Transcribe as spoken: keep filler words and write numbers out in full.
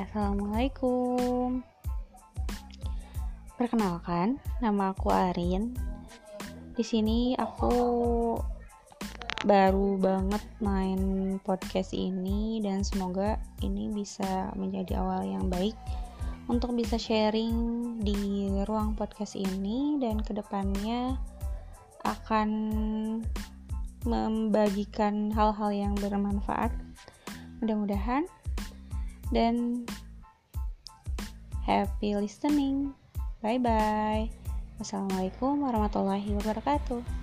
Assalamualaikum. Perkenalkan, nama aku Arin. Di sini aku baru banget main podcast ini dan semoga ini bisa menjadi awal yang baik untuk bisa sharing di ruang podcast ini, dan kedepannya akan membagikan hal-hal yang bermanfaat mudah-mudahan, dan happy listening. Bye bye. Wassalamualaikum warahmatullahi wabarakatuh.